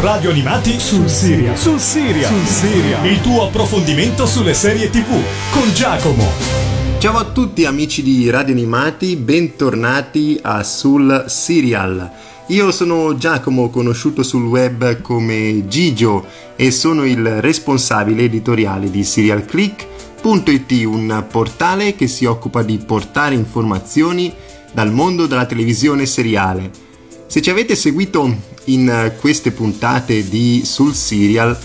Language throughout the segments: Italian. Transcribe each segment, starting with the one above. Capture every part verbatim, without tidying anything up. radio animati sul Siria. Sul Siria. Sul Siria. Il tuo approfondimento sulle serie tivù con Giacomo. Ciao a tutti amici di Radio Animati, bentornati a Sul Serial. Io sono Giacomo, conosciuto sul web come Gigio, e sono il responsabile editoriale di serial click punto it, un portale che si occupa di portare informazioni dal mondo della televisione seriale. Se ci avete seguito in queste puntate di Sul Serial,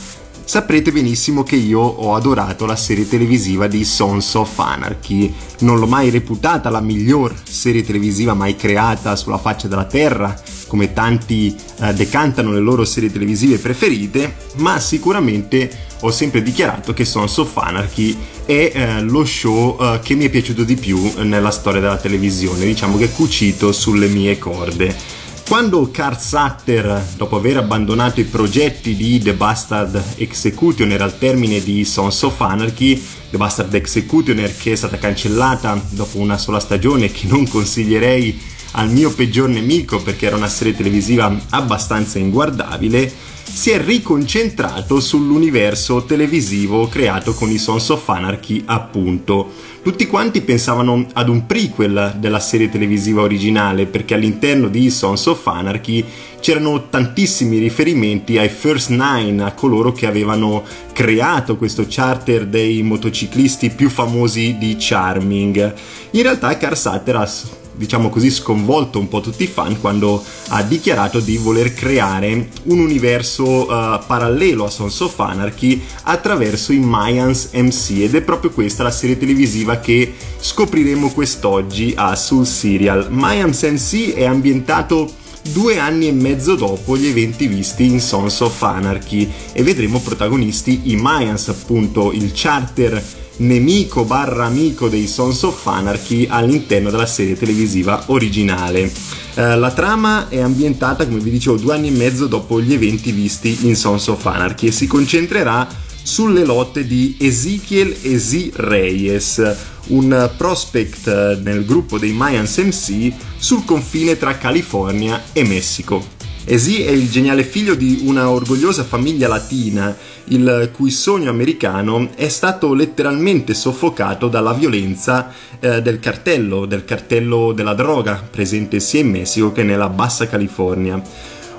saprete benissimo che io ho adorato la serie televisiva di Sons of Anarchy. Non l'ho mai reputata la miglior serie televisiva mai creata sulla faccia della terra, come tanti eh, decantano le loro serie televisive preferite, ma sicuramente ho sempre dichiarato che Sons of Anarchy è eh, lo show eh, che mi è piaciuto di più nella storia della televisione, diciamo che è cucito sulle mie corde. Quando Kurt Sutter, dopo aver abbandonato i progetti di The Bastard Executioner al termine di Sons of Anarchy, The Bastard Executioner che è stata cancellata dopo una sola stagione, che non consiglierei al mio peggior nemico perché era una serie televisiva abbastanza inguardabile, si è riconcentrato sull'universo televisivo creato con i Sons of Anarchy, appunto. Tutti quanti pensavano ad un prequel della serie televisiva originale, perché all'interno di Sons of Anarchy c'erano tantissimi riferimenti ai First Nine, a coloro che avevano creato questo charter dei motociclisti più famosi di Charming. In realtà Kurt Sutter ha, diciamo così, sconvolto un po' tutti i fan quando ha dichiarato di voler creare un universo uh, parallelo a Sons of Anarchy attraverso i Mayans M C, ed è proprio questa la serie televisiva che scopriremo quest'oggi a Sul Serial. Mayans M C è ambientato due anni e mezzo dopo gli eventi visti in Sons of Anarchy e vedremo protagonisti i Mayans, appunto il charter nemico barra amico dei Sons of Anarchy all'interno della serie televisiva originale. Eh, la trama è ambientata, come vi dicevo, due anni e mezzo dopo gli eventi visti in Sons of Anarchy e si concentrerà sulle lotte di Ezekiel Ezi Reyes, un prospect nel gruppo dei Mayans M C sul confine tra California e Messico. Ezi è il geniale figlio di una orgogliosa famiglia latina, il cui sogno americano è stato letteralmente soffocato dalla violenza eh, del cartello, del cartello della droga, presente sia in Messico che nella Bassa California.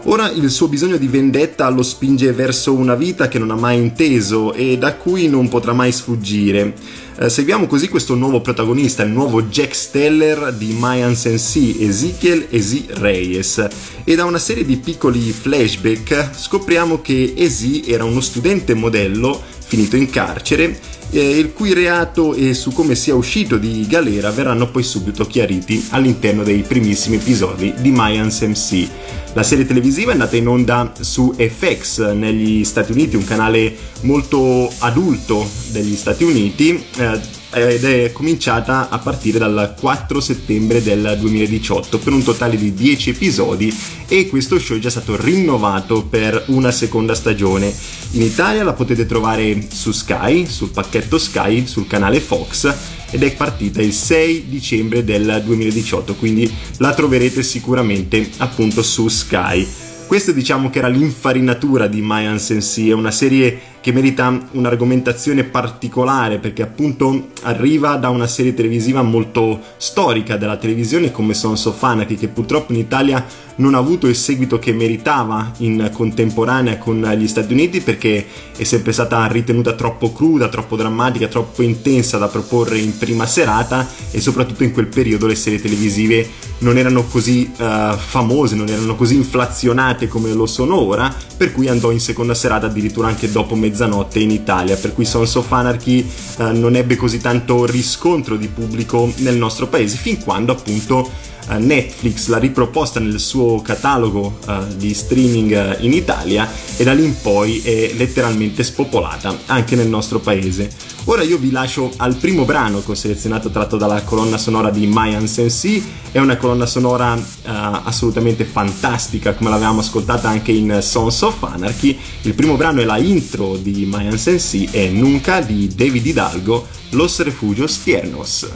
Ora il suo bisogno di vendetta lo spinge verso una vita che non ha mai inteso e da cui non potrà mai sfuggire. Eh, seguiamo così questo nuovo protagonista, il nuovo Jack Steller di Mayans M C, Ezekiel Ezi Reyes, e da una serie di piccoli flashback scopriamo che Ezi era uno studente modello finito in carcere, eh, il cui reato e su come sia uscito di galera verranno poi subito chiariti all'interno dei primissimi episodi di Mayans M C. La serie televisiva è andata in onda su F X negli Stati Uniti, un canale molto adulto degli Stati Uniti, ed è cominciata a partire dal quattro settembre del duemiladiciotto per un totale di dieci episodi, e questo show è già stato rinnovato per una seconda stagione. In Italia la potete trovare su Sky, sul pacchetto Sky, sul canale Fox, ed è partita il sei dicembre del duemiladiciotto, quindi la troverete sicuramente appunto su Sky. Questo diciamo che era l'infarinatura di Mayans M C, è una serie che merita un'argomentazione particolare perché appunto arriva da una serie televisiva molto storica della televisione come Sons of Anarchy, che purtroppo in Italia non ha avuto il seguito che meritava in contemporanea con gli Stati Uniti, perché è sempre stata ritenuta troppo cruda, troppo drammatica, troppo intensa da proporre in prima serata, e soprattutto in quel periodo le serie televisive non erano così uh, famose, non erano così inflazionate come lo sono ora, per cui andò in seconda serata addirittura anche dopo mezzanotte in Italia, per cui Sons of Anarchy uh, non ebbe così tanto riscontro di pubblico nel nostro paese, fin quando appunto Netflix l'ha riproposta nel suo catalogo uh, di streaming uh, in Italia, e da lì in poi è letteralmente spopolata anche nel nostro paese. Ora io vi lascio al primo brano che ho selezionato, tratto dalla colonna sonora di Mayans M C. È una colonna sonora uh, assolutamente fantastica, come l'avevamo ascoltata anche in Sons of Anarchy. Il primo brano è la intro di Mayans M C, è Nunca di David Hidalgo, Los Refugios Tiernos.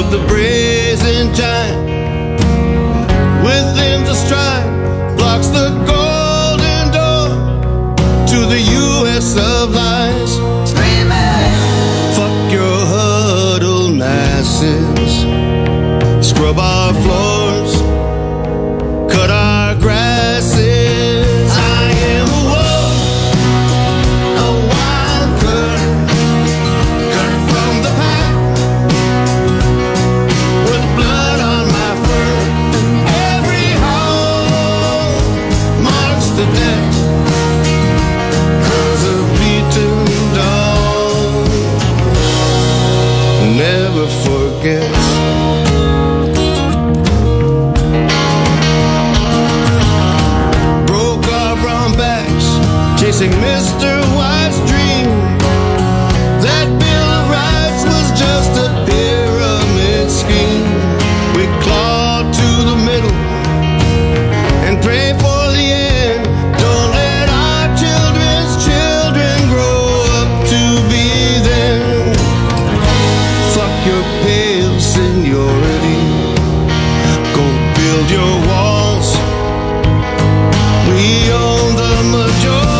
but the brazen giant with limbs astride blocks the golden door to the U S of lies. Screaming, fuck your huddled masses, scrub our floors, cut our grasses. Mister White's dream, that Bill of Rights was just a pyramid scheme. We claw to the middle and pray for the end. Don't let our children's children grow up to be them. Fuck your pale seniority, go build your walls. We own the majority.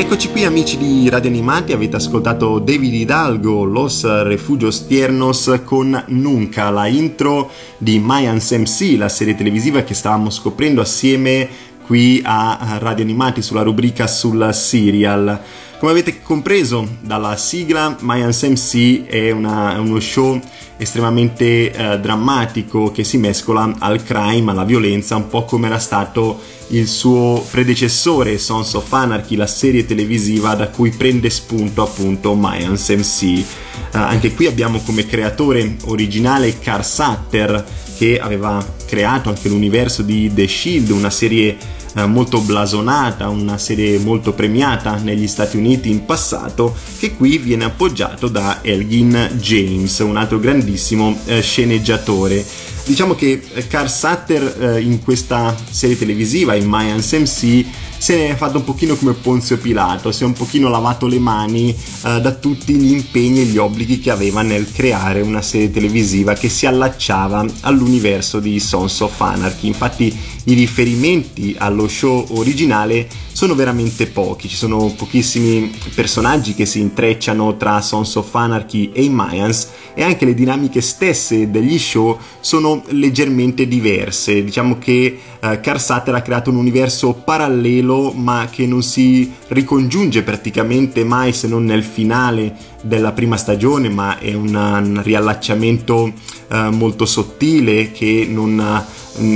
Eccoci qui amici di Radio Animati, avete ascoltato David Hidalgo, Los Refugios Tiernos con Nunca, la intro di Mayans M C, la serie televisiva che stavamo scoprendo assieme qui a Radio Animati sulla rubrica sulla serial. Come avete compreso dalla sigla, Mayans M C è una, uno show estremamente eh, drammatico che si mescola al crime, alla violenza, un po' come era stato il suo predecessore Sons of Anarchy, la serie televisiva da cui prende spunto appunto Mayans M C. Eh, anche qui abbiamo come creatore originale Kurt Sutter, che aveva creato anche l'universo di The Shield, una serie molto blasonata, una serie molto premiata negli Stati Uniti in passato, che qui viene appoggiato da Edward James, un altro grandissimo eh, sceneggiatore. Diciamo che Kurt Sutter eh, in questa serie televisiva, in Mayans M C, se ne è fatto un pochino come Ponzio Pilato, si è un pochino lavato le mani eh, da tutti gli impegni e gli obblighi che aveva nel creare una serie televisiva che si allacciava all'universo di Sons of Anarchy. Infatti i riferimenti allo show originale sono veramente pochi, ci sono pochissimi personaggi che si intrecciano tra Sons of Anarchy e i Mayans, e anche le dinamiche stesse degli show sono leggermente diverse. Diciamo che eh, Kurt Sutter ha creato un universo parallelo ma che non si ricongiunge praticamente mai, se non nel finale della prima stagione, ma è un riallacciamento eh, molto sottile che non mh,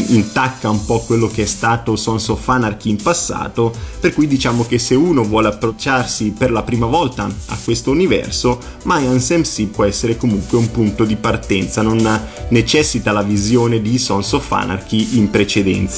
intacca un po' quello che è stato Sons of Anarchy in passato, per cui diciamo che se uno vuole approcciarsi per la prima volta a questo universo, Mayans M C può essere comunque un punto di partenza, non necessita la visione di Sons of Anarchy in precedenza.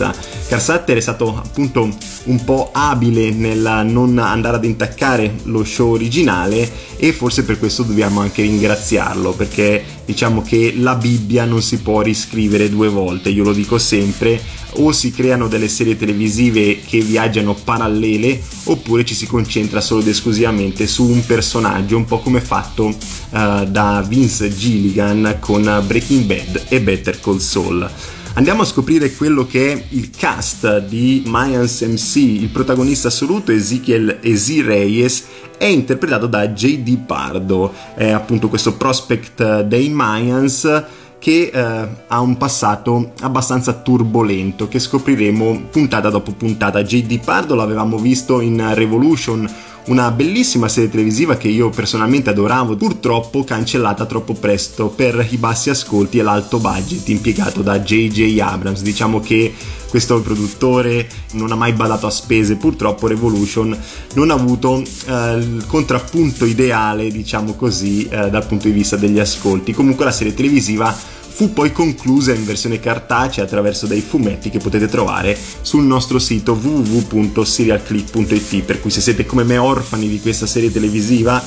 Kurt Sutter è stato appunto un po' abile nel non andare ad intaccare lo show originale, e forse per questo dobbiamo anche ringraziarlo, perché diciamo che la Bibbia non si può riscrivere due volte, io lo dico sempre, o si creano delle serie televisive che viaggiano parallele oppure ci si concentra solo ed esclusivamente su un personaggio, un po' come fatto uh, da Vince Gilligan con Breaking Bad e Better Call Saul. Andiamo a scoprire quello che è il cast di Mayans M C. Il protagonista assoluto, Ezekiel Ezi Reyes, è interpretato da J D. Pardo, è appunto questo prospect dei Mayans che eh, ha un passato abbastanza turbolento che scopriremo puntata dopo puntata. J D. Pardo l'avevamo visto in Revolution, una bellissima serie televisiva che io personalmente adoravo, purtroppo cancellata troppo presto per i bassi ascolti e l'alto budget impiegato da J J. Abrams. Diciamo che questo produttore non ha mai badato a spese, purtroppo Revolution non ha avuto eh, il contrappunto ideale, diciamo così, eh, dal punto di vista degli ascolti. Comunque la serie televisiva fu poi conclusa in versione cartacea attraverso dei fumetti che potete trovare sul nostro sito w w w punto serial click punto i t, per cui se siete come me orfani di questa serie televisiva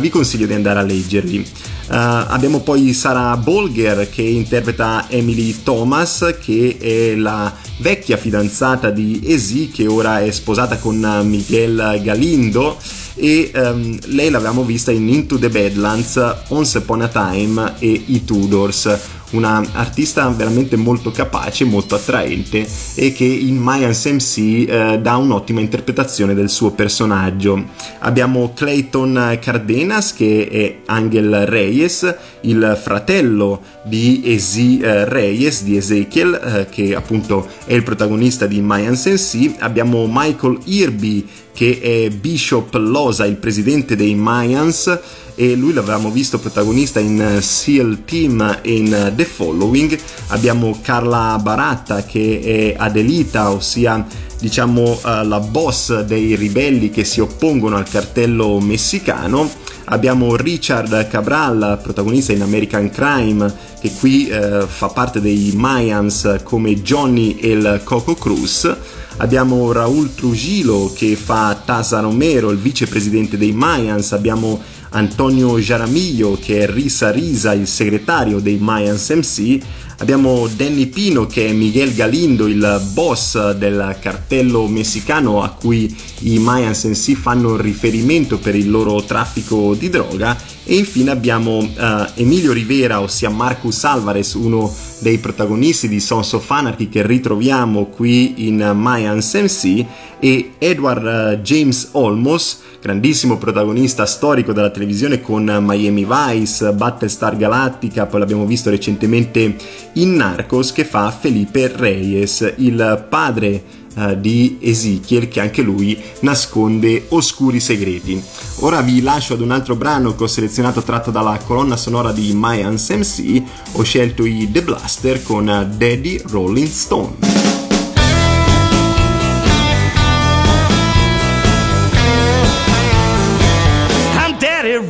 vi consiglio di andare a leggerli. Uh, abbiamo poi Sara Bolger che interpreta Emily Thomas, che è la vecchia fidanzata di Ezi, che ora è sposata con Miguel Galindo, e um, lei l'avevamo vista in Into the Badlands, Once Upon a Time e I Tudors. Una artista veramente molto capace, molto attraente, e che in Mayans M C eh, dà un'ottima interpretazione del suo personaggio. Abbiamo Clayton Cardenas, che è Angel Reyes, il fratello di Ezi eh, Reyes, di Ezekiel, eh, che appunto è il protagonista di Mayans M C. Abbiamo Michael Irby, che è Bishop Loza, il presidente dei Mayans, e lui l'avevamo visto protagonista in Seal Team e in The Following. Abbiamo Carla Baratta, che è Adelita, ossia diciamo la boss dei ribelli che si oppongono al cartello messicano. Abbiamo Richard Cabral, protagonista in American Crime, che qui eh, fa parte dei Mayans come Johnny e il Coco Cruz. Abbiamo Raul Trujillo che fa Tasa Romero, il vicepresidente dei Mayans. Abbiamo Antonio Jaramillo che è Risa Risa, il segretario dei Mayans M C. Abbiamo Danny Pino che è Miguel Galindo, il boss del cartello messicano a cui i Mayans M C fanno riferimento per il loro traffico di droga. E infine abbiamo uh, Emilio Rivera, ossia Marcus Alvarez, uno dei protagonisti di Sons of Anarchy, che ritroviamo qui in Mayans M C, e Edward uh, James Olmos, grandissimo protagonista storico della televisione con Miami Vice, Battlestar Galactica, poi l'abbiamo visto recentemente in Narcos, che fa Felipe Reyes, il padre eh, di Ezekiel, che anche lui nasconde oscuri segreti. Ora vi lascio ad un altro brano che ho selezionato tratto dalla colonna sonora di Mayans M C. Ho scelto i The Blaster con Daddy Rolling Stone.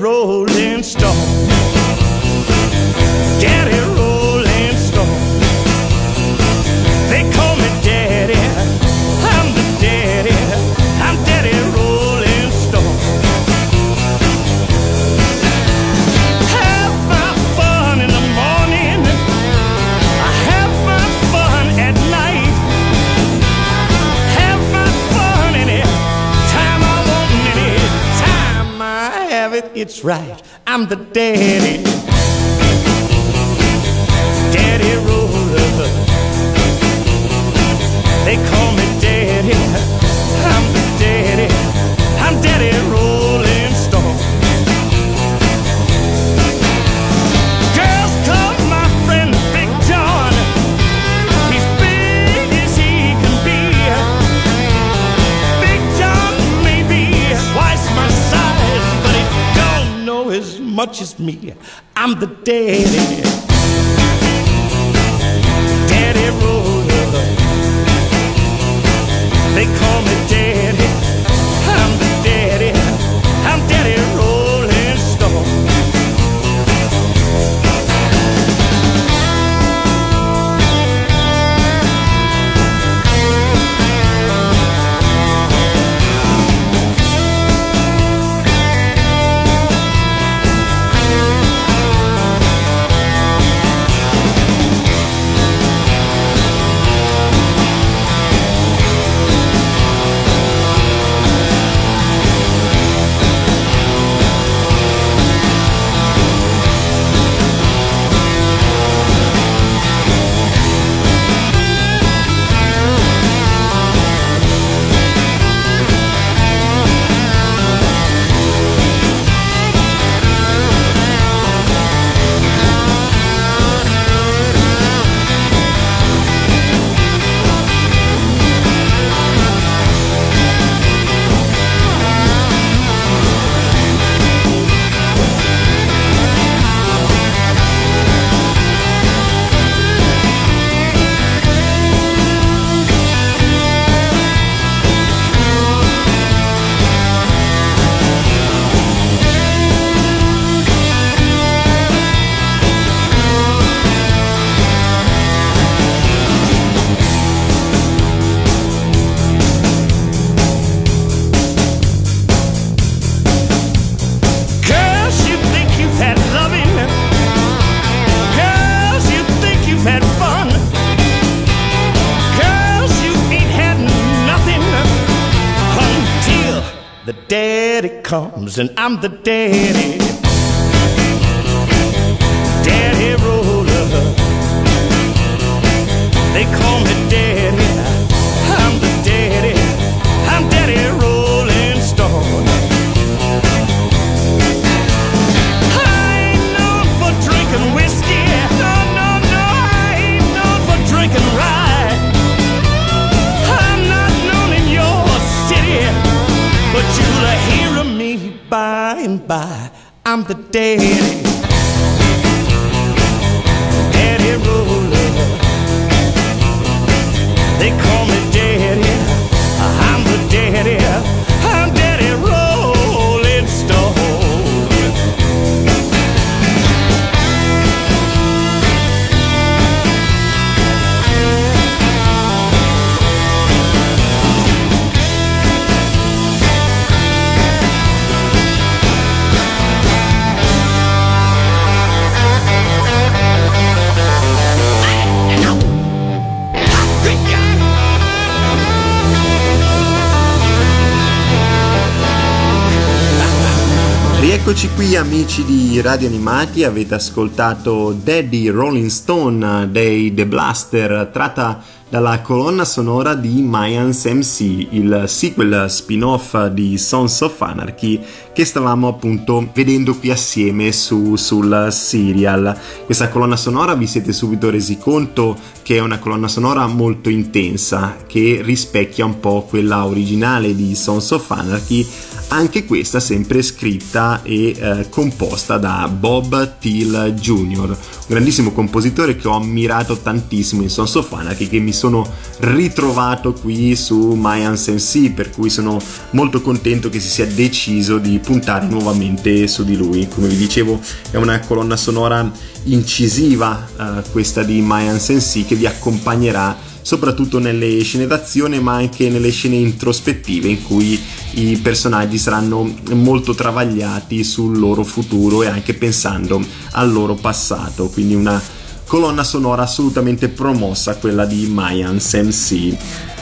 Rolling Stone, Daddy Rolling Stone. They call me Daddy, I'm the Daddy, I'm Daddy Rolling Stone. Have my fun in the morning, I have my fun at night, have my fun any time I want, any time I have it, it's right. I'm the daddy, daddy roller. They call me daddy, I'm the daddy, I'm daddy rolling stone. Girls call my friend Big John, he's big as he can be. Big John may be twice my size, but he don't know his much as me. I'm the daddy, daddy roller. They call me daddy, I'm the daddy, I'm daddy rolling stone. comes and I'm the daddy, daddy roller. They call me daddy, I'm the daddy, I'm daddy rolling stone. I ain't known for drinking whiskey, no, no, no, I ain't known for drinking rye. But you'll hear of me by and by. I'm the daddy, daddy roller. They call me daddy, I'm the daddy, I'm daddy rolling stone. Eccoci qui amici di Radio Animati, avete ascoltato Daddy Rolling Stone dei The Blaster, tratta dalla colonna sonora di Mayans M C, il sequel spin-off di Sons of Anarchy che stavamo appunto vedendo qui assieme su, sul serial. Questa colonna sonora, vi siete subito resi conto che è una colonna sonora molto intensa, che rispecchia un po' quella originale di Sons of Anarchy, anche questa sempre scritta e eh, composta da Bob Till Junior, un grandissimo compositore che ho ammirato tantissimo in Sons of Anarchy, che mi sono ritrovato qui su Mayans M C, per cui sono molto contento che si sia deciso di puntare nuovamente su di lui. Come vi dicevo, è una colonna sonora incisiva eh, questa di Mayans M C, che vi accompagnerà soprattutto nelle scene d'azione ma anche nelle scene introspettive in cui i personaggi saranno molto travagliati sul loro futuro e anche pensando al loro passato. Quindi una colonna sonora assolutamente promossa, quella di Mayans M C.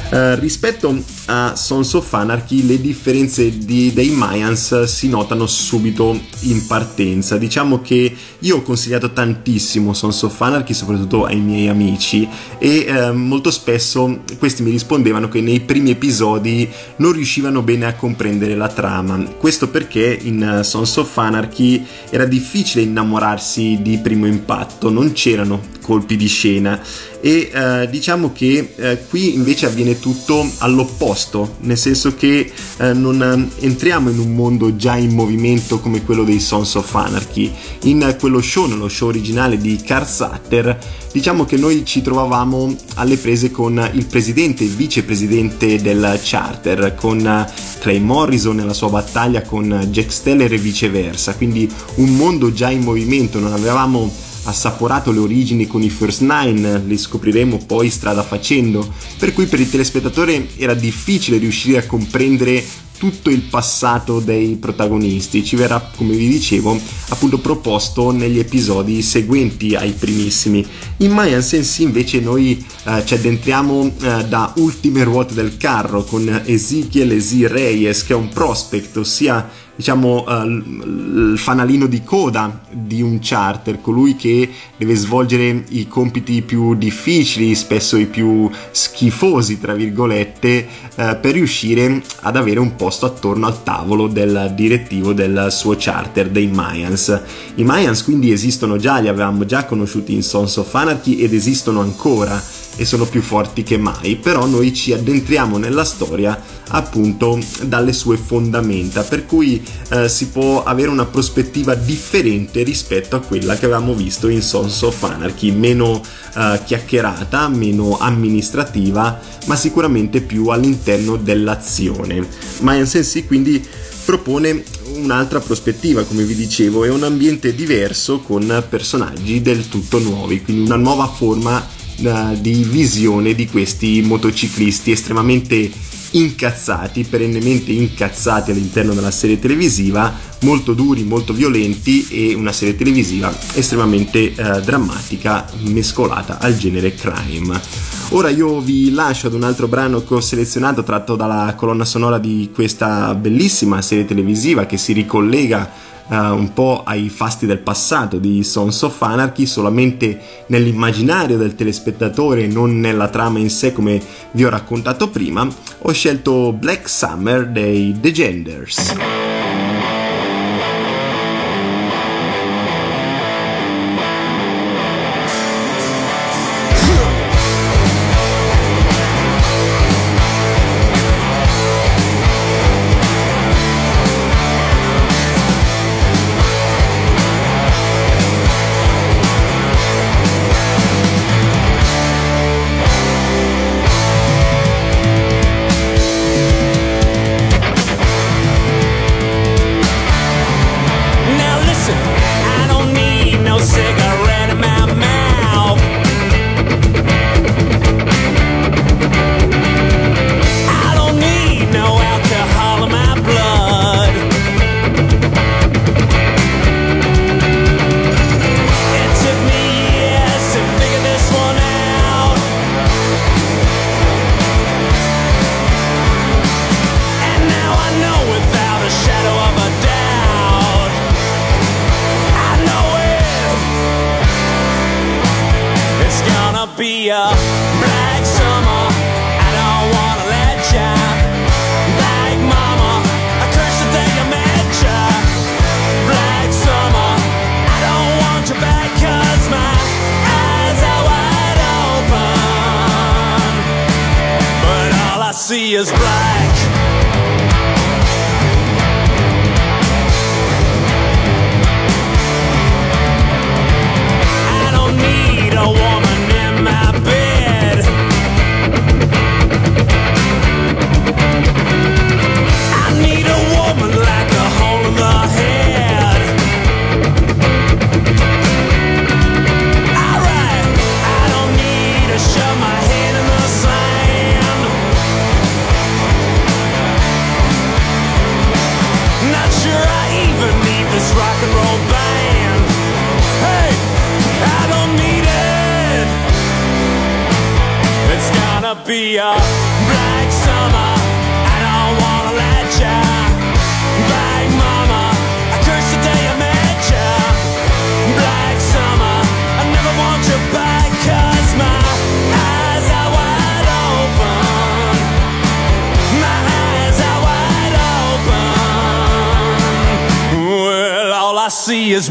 Eh, rispetto a Sons of Anarchy le differenze di, dei Mayans si notano subito in partenza. Diciamo che io ho consigliato tantissimo Sons of Anarchy soprattutto ai miei amici e eh, molto spesso questi mi rispondevano che nei primi episodi non riuscivano bene a comprendere la trama. Questo perché in Sons of Anarchy era difficile innamorarsi di primo impatto, non c'erano colpi di scena e eh, diciamo che eh, qui invece avviene tutto all'opposto, nel senso che eh, non entriamo in un mondo già in movimento come quello dei Sons of Anarchy. In quello show, nello show originale di Kurt Sutter, diciamo che noi ci trovavamo alle prese con il presidente e il vicepresidente del Charter, con Clay Morrison nella sua battaglia con Jack Steller e viceversa, quindi un mondo già in movimento. Non avevamo assaporato le origini con i First Nine, li scopriremo poi strada facendo, per cui per il telespettatore era difficile riuscire a comprendere tutto il passato dei protagonisti. Ci verrà, come vi dicevo, appunto proposto negli episodi seguenti ai primissimi. In Mayans M C invece noi eh, ci addentriamo eh, da ultime ruote del carro con Ezekiel Reyes, che è un prospect, ossia diciamo eh, il fanalino di coda di un charter, colui che deve svolgere i compiti più difficili, spesso i più schifosi tra virgolette, eh, per riuscire ad avere un posto attorno al tavolo del direttivo del suo charter, dei Mayans. I Mayans quindi esistono già, li avevamo già conosciuti in Sons of Anarchy ed esistono ancora e sono più forti che mai, però noi ci addentriamo nella storia appunto dalle sue fondamenta, per cui eh, si può avere una prospettiva differente rispetto a quella che avevamo visto in Sons of Anarchy, meno eh, chiacchierata, meno amministrativa, ma sicuramente più all'interno dell'azione. Mayans M C quindi propone un'altra prospettiva, come vi dicevo, è un ambiente diverso con personaggi del tutto nuovi, quindi una nuova forma di visione di questi motociclisti estremamente incazzati, perennemente incazzati all'interno della serie televisiva, molto duri, molto violenti, e una serie televisiva estremamente eh, drammatica mescolata al genere crime. Ora io vi lascio ad un altro brano che ho selezionato tratto dalla colonna sonora di questa bellissima serie televisiva che si ricollega Uh, un po' ai fasti del passato di Sons of Anarchy, solamente nell'immaginario del telespettatore, non nella trama in sé, come vi ho raccontato prima. Ho scelto Black Summer dei The Genders. See is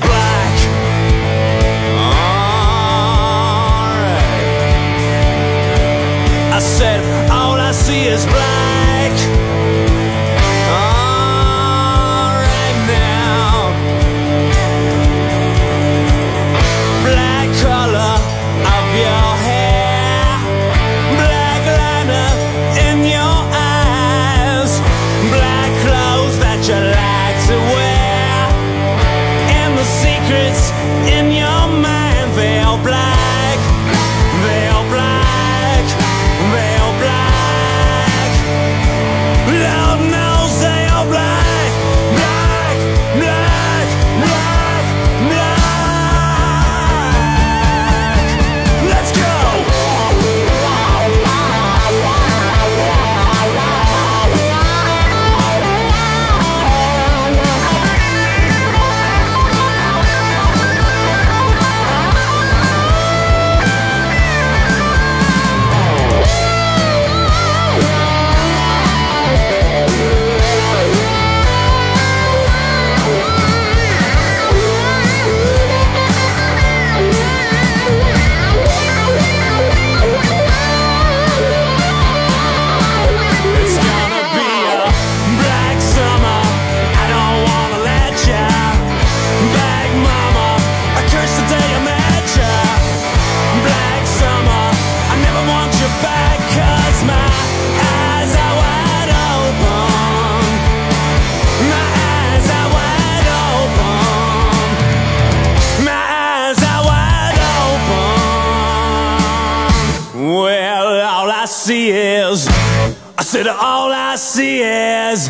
I said all I see is,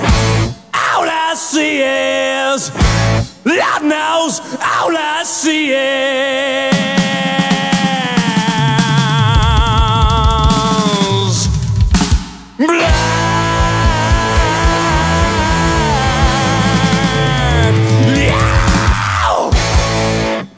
all I see is, Lord knows, all I see is.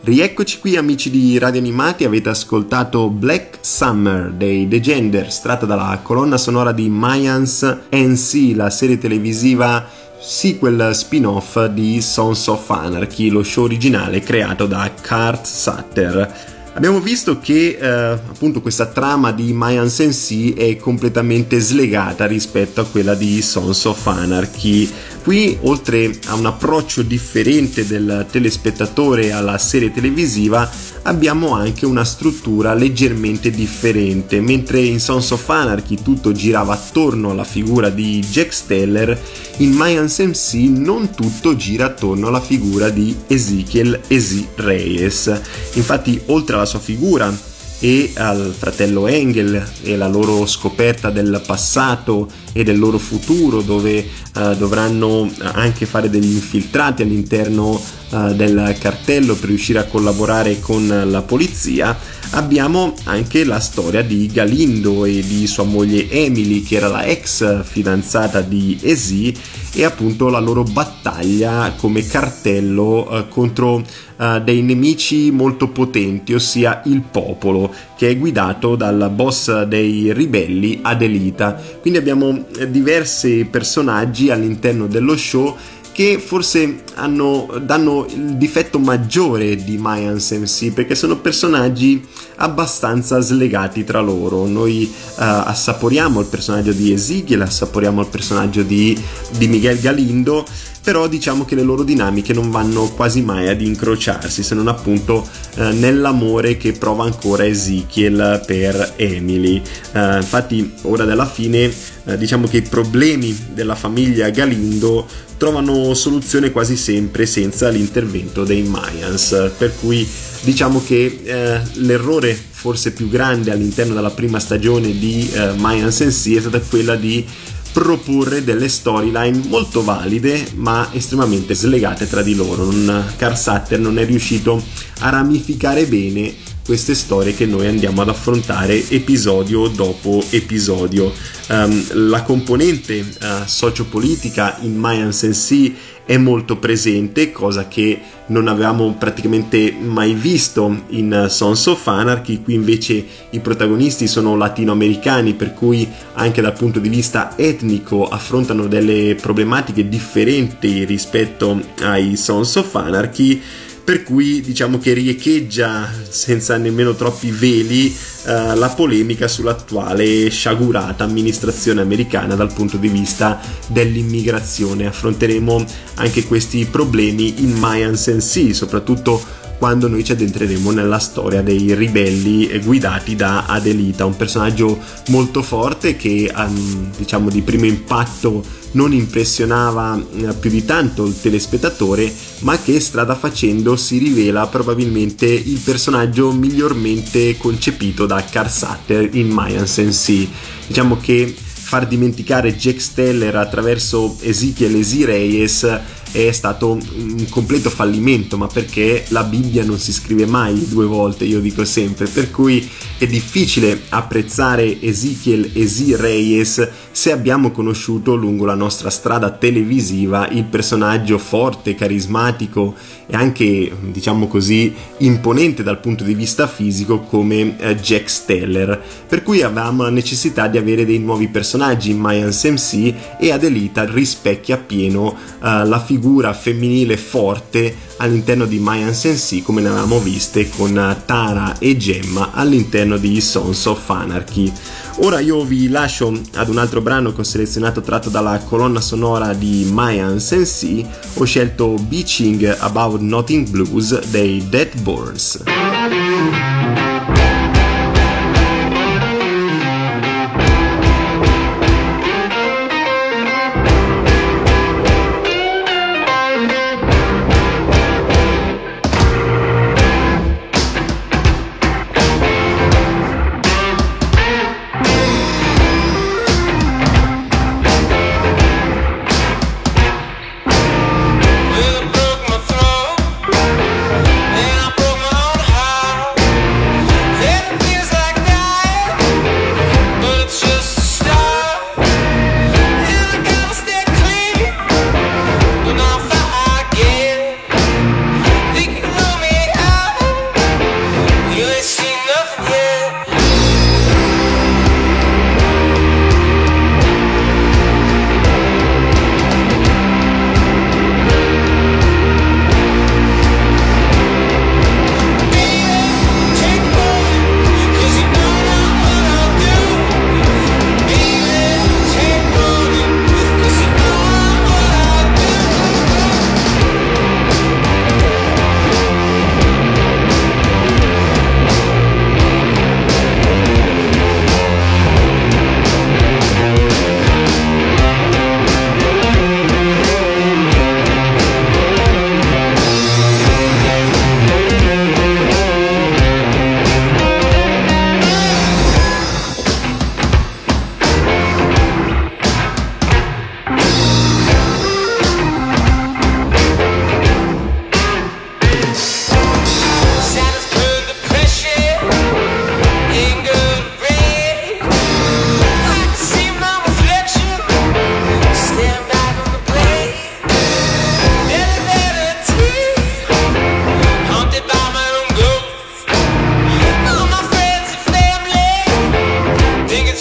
Rieccoci qui amici di Radio Animati, avete ascoltato Black Summer dei The Genders, tratta dalla colonna sonora di Mayans M C, la serie televisiva sequel spin-off di Sons of Anarchy, lo show originale creato da Kurt Sutter. Abbiamo visto che eh, appunto questa trama di Mayans M C è completamente slegata rispetto a quella di Sons of Anarchy. Qui, oltre a un approccio differente del telespettatore alla serie televisiva, abbiamo anche una struttura leggermente differente. Mentre in Sons of Anarchy tutto girava attorno alla figura di Jack Steller, in Mayans M C non tutto gira attorno alla figura di Ezekiel Ezi Reyes. Infatti, oltre alla sua figura e al fratello Engel e la loro scoperta del passato e del loro futuro, dove uh, dovranno anche fare degli infiltrati all'interno uh, del cartello per riuscire a collaborare con la polizia, abbiamo anche la storia di Galindo e di sua moglie Emily, che era la ex fidanzata di Ezi, e appunto la loro battaglia come cartello uh, contro Uh, dei nemici molto potenti, ossia il popolo, che è guidato dal boss dei ribelli Adelita. Quindi abbiamo diversi personaggi all'interno dello show che forse hanno, danno il difetto maggiore di Mayans M C, perché sono personaggi abbastanza slegati tra loro. Noi uh, assaporiamo il personaggio di Ezekiel, assaporiamo il personaggio di, di Miguel Galindo, però diciamo che le loro dinamiche non vanno quasi mai ad incrociarsi, se non appunto eh, nell'amore che prova ancora Ezekiel per Emily. Eh, infatti ora della fine eh, diciamo che i problemi della famiglia Galindo trovano soluzione quasi sempre senza l'intervento dei Mayans, per cui diciamo che eh, l'errore forse più grande all'interno della prima stagione di eh, Mayans M C è stata quella di proporre delle storyline molto valide ma estremamente slegate tra di loro. Non, Kurt Sutter non è riuscito a ramificare bene queste storie che noi andiamo ad affrontare episodio dopo episodio. Um, la componente uh, sociopolitica in Mayans M C è molto presente, cosa che non avevamo praticamente mai visto in Sons of Anarchy. Qui invece i protagonisti sono latinoamericani, per cui anche dal punto di vista etnico affrontano delle problematiche differenti rispetto ai Sons of Anarchy, per cui diciamo che riecheggia senza nemmeno troppi veli eh, la polemica sull'attuale sciagurata amministrazione americana dal punto di vista dell'immigrazione. Affronteremo anche questi problemi in Mayans M C, soprattutto quando noi ci addentreremo nella storia dei ribelli guidati da Adelita, un personaggio molto forte che um, diciamo di primo impatto non impressionava più di tanto il telespettatore, ma che strada facendo si rivela probabilmente il personaggio migliormente concepito da Kurt Sutter in Mayans M C. Diciamo che far dimenticare Jack Steller attraverso Ezekiel Ezi Reyes è stato un completo fallimento, ma perché la Bibbia non si scrive mai due volte, io dico sempre, per cui è difficile apprezzare Ezekiel Ezi Reyes se abbiamo conosciuto lungo la nostra strada televisiva il personaggio forte, carismatico e anche, diciamo così, imponente dal punto di vista fisico come Jack Steller. Per cui avevamo la necessità di avere dei nuovi personaggi in Mayans M C, e Adelita rispecchia pieno uh, la figura figura femminile forte all'interno di Mayans M C, come ne avevamo viste con Tara e Gemma all'interno di Sons of Anarchy. Ora io vi lascio ad un altro brano che ho selezionato tratto dalla colonna sonora di Mayans M C. Ho scelto Bitching About Nothing Blues dei Dead Burns.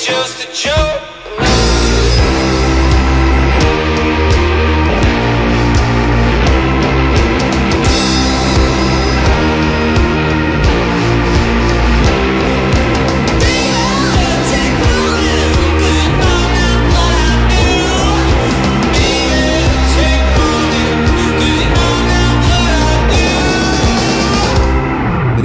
just a joke.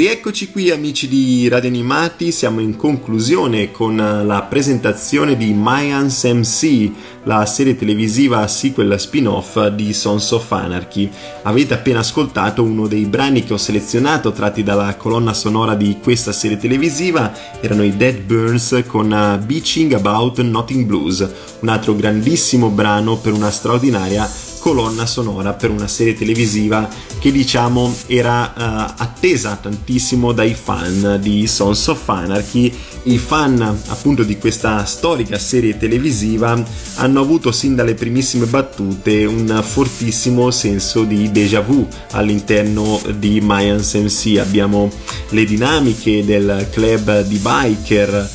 Eccoci qui amici di Radio Animati, siamo in conclusione con la presentazione di Mayans M C, la serie televisiva sequel spin-off di Sons of Anarchy. Avete appena ascoltato uno dei brani che ho selezionato tratti dalla colonna sonora di questa serie televisiva, erano i Dead Burns con Bitching About Nothing Blues, un altro grandissimo brano per una straordinaria colonna sonora per una serie televisiva che diciamo era uh, attesa tantissimo dai fan di Sons of Anarchy. I fan appunto di questa storica serie televisiva hanno avuto sin dalle primissime battute un fortissimo senso di déjà vu all'interno di Mayans M C. Abbiamo le dinamiche del club di biker,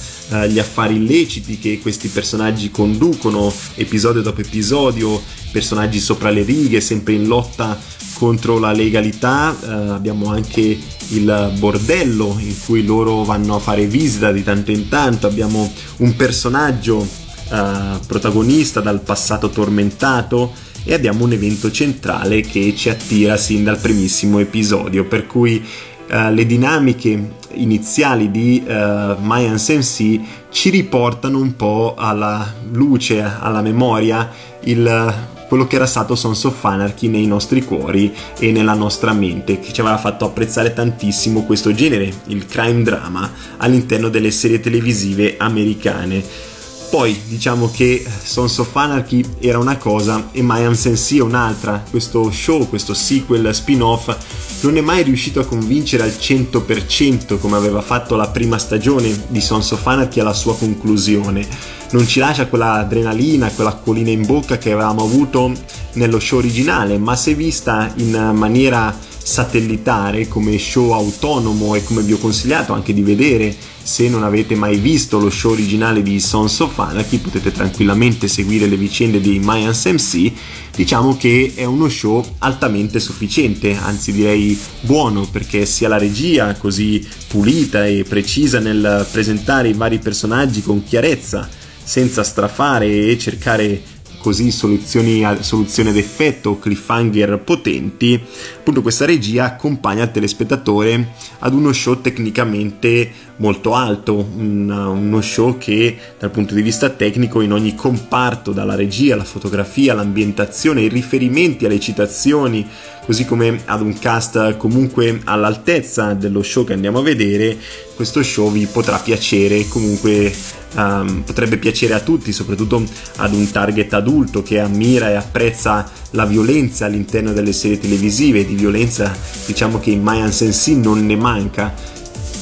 gli affari illeciti che questi personaggi conducono episodio dopo episodio, personaggi sopra le righe, sempre in lotta contro la legalità. Eh, abbiamo anche il bordello in cui loro vanno a fare visita di tanto in tanto, abbiamo un personaggio eh, protagonista dal passato tormentato e abbiamo un evento centrale che ci attira sin dal primissimo episodio, per cui Uh, le dinamiche iniziali di uh, Mayans M C ci riportano un po' alla luce, alla memoria, il, uh, quello che era stato Sons of Anarchy nei nostri cuori e nella nostra mente, che ci aveva fatto apprezzare tantissimo questo genere, il crime drama, all'interno delle serie televisive americane. Poi diciamo che Sons of Anarchy era una cosa e Mayans M C è un'altra. Questo show, questo sequel spin-off non è mai riuscito a convincere al cento per cento come aveva fatto la prima stagione di Sons of Anarchy alla sua conclusione. Non ci lascia quella adrenalina, quella acquolina in bocca che avevamo avuto nello show originale, ma se vista in maniera satellitare come show autonomo, e come vi ho consigliato anche di vedere se non avete mai visto lo show originale di Sons of Anarchy, potete tranquillamente seguire le vicende di Mayans M C. Diciamo che è uno show altamente sufficiente, anzi direi buono, perché sia la regia così pulita e precisa nel presentare i vari personaggi con chiarezza, senza strafare e cercare così soluzioni, soluzioni ad effetto, cliffhanger potenti. Appunto questa regia accompagna il telespettatore ad uno show tecnicamente molto alto, un, uno show che dal punto di vista tecnico in ogni comparto, dalla regia alla fotografia, all'ambientazione, ai riferimenti, alle citazioni, così come ad un cast comunque all'altezza dello show che andiamo a vedere, questo show vi potrà piacere comunque, um, potrebbe piacere a tutti, soprattutto ad un target adulto che ammira e apprezza la violenza all'interno delle serie televisive. Di violenza diciamo che in Mayans M C non ne manca.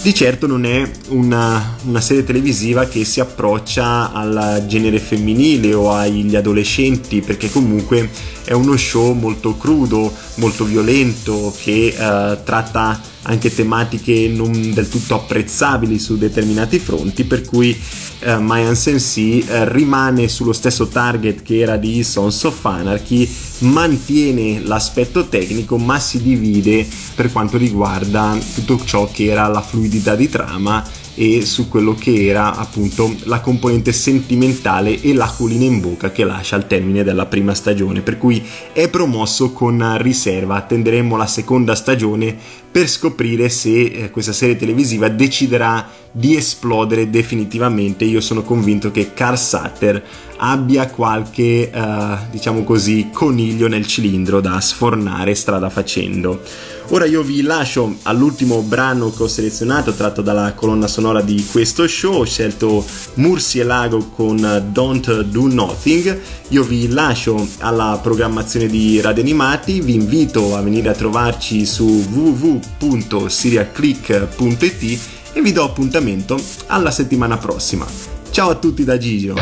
Di certo non è una, una serie televisiva che si approccia al genere femminile o agli adolescenti, perché comunque è uno show molto crudo, molto violento, che eh, tratta anche tematiche non del tutto apprezzabili su determinati fronti, per cui eh, Mayans M C eh, rimane sullo stesso target che era di Sons of Anarchy, mantiene l'aspetto tecnico ma si divide per quanto riguarda tutto ciò che era la fluidità di trama e su quello che era appunto la componente sentimentale e l'acquolina in bocca che lascia al termine della prima stagione, per cui è promosso con riserva. Attenderemo la seconda stagione per scoprire se questa serie televisiva deciderà di esplodere definitivamente. Io sono convinto che Kurt Sutter abbia qualche eh, diciamo così coniglio nel cilindro da sfornare strada facendo. Ora io vi lascio all'ultimo brano che ho selezionato tratto dalla colonna sonora di questo show. Ho scelto Murcielago con Don't Do Nothing. Io vi lascio alla programmazione di Radio Animati, vi invito a venire a trovarci su w w w punto serial click punto i t e vi do appuntamento alla settimana prossima. Ciao a tutti da Gigio.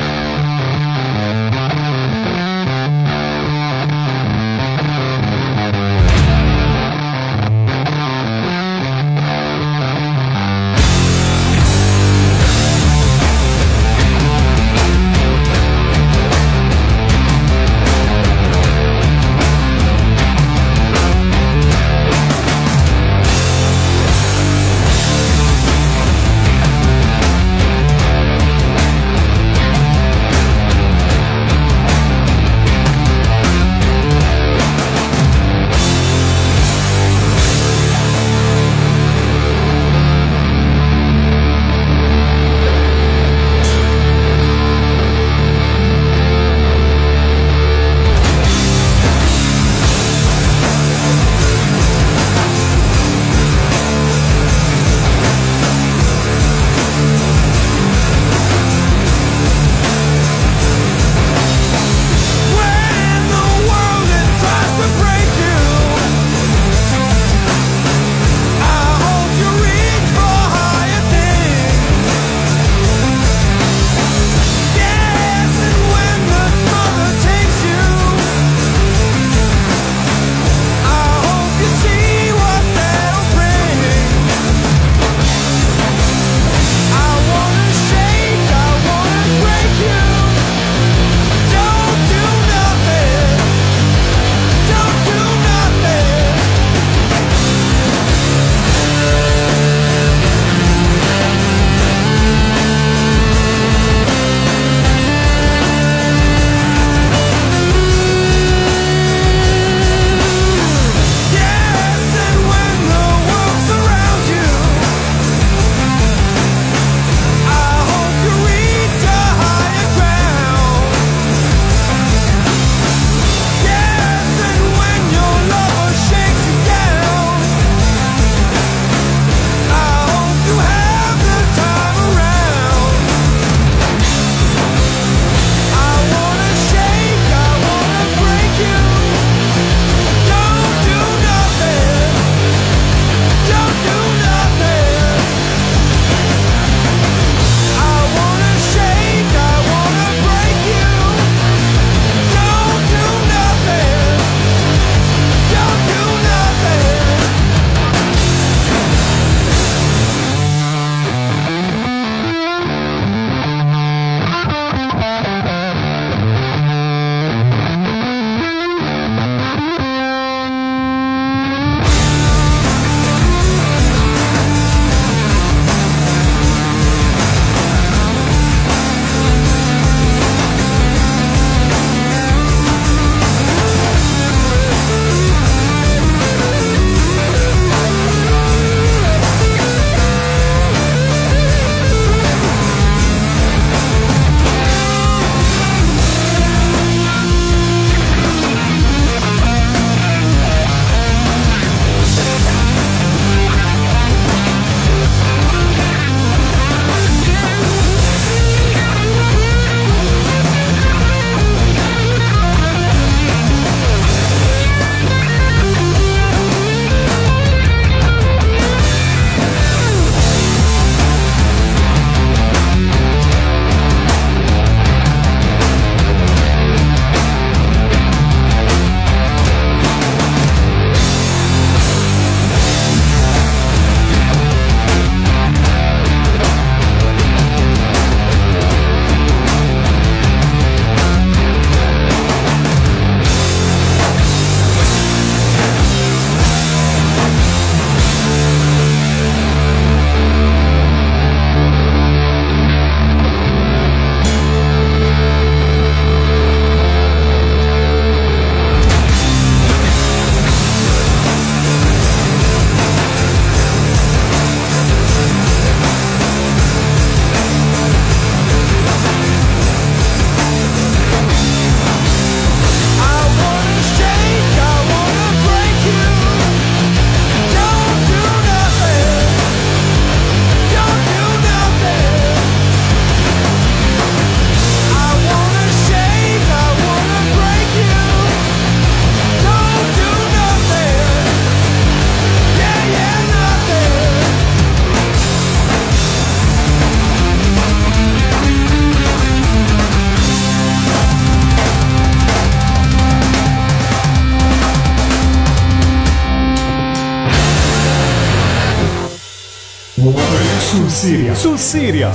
Sul Siria, sul Siria,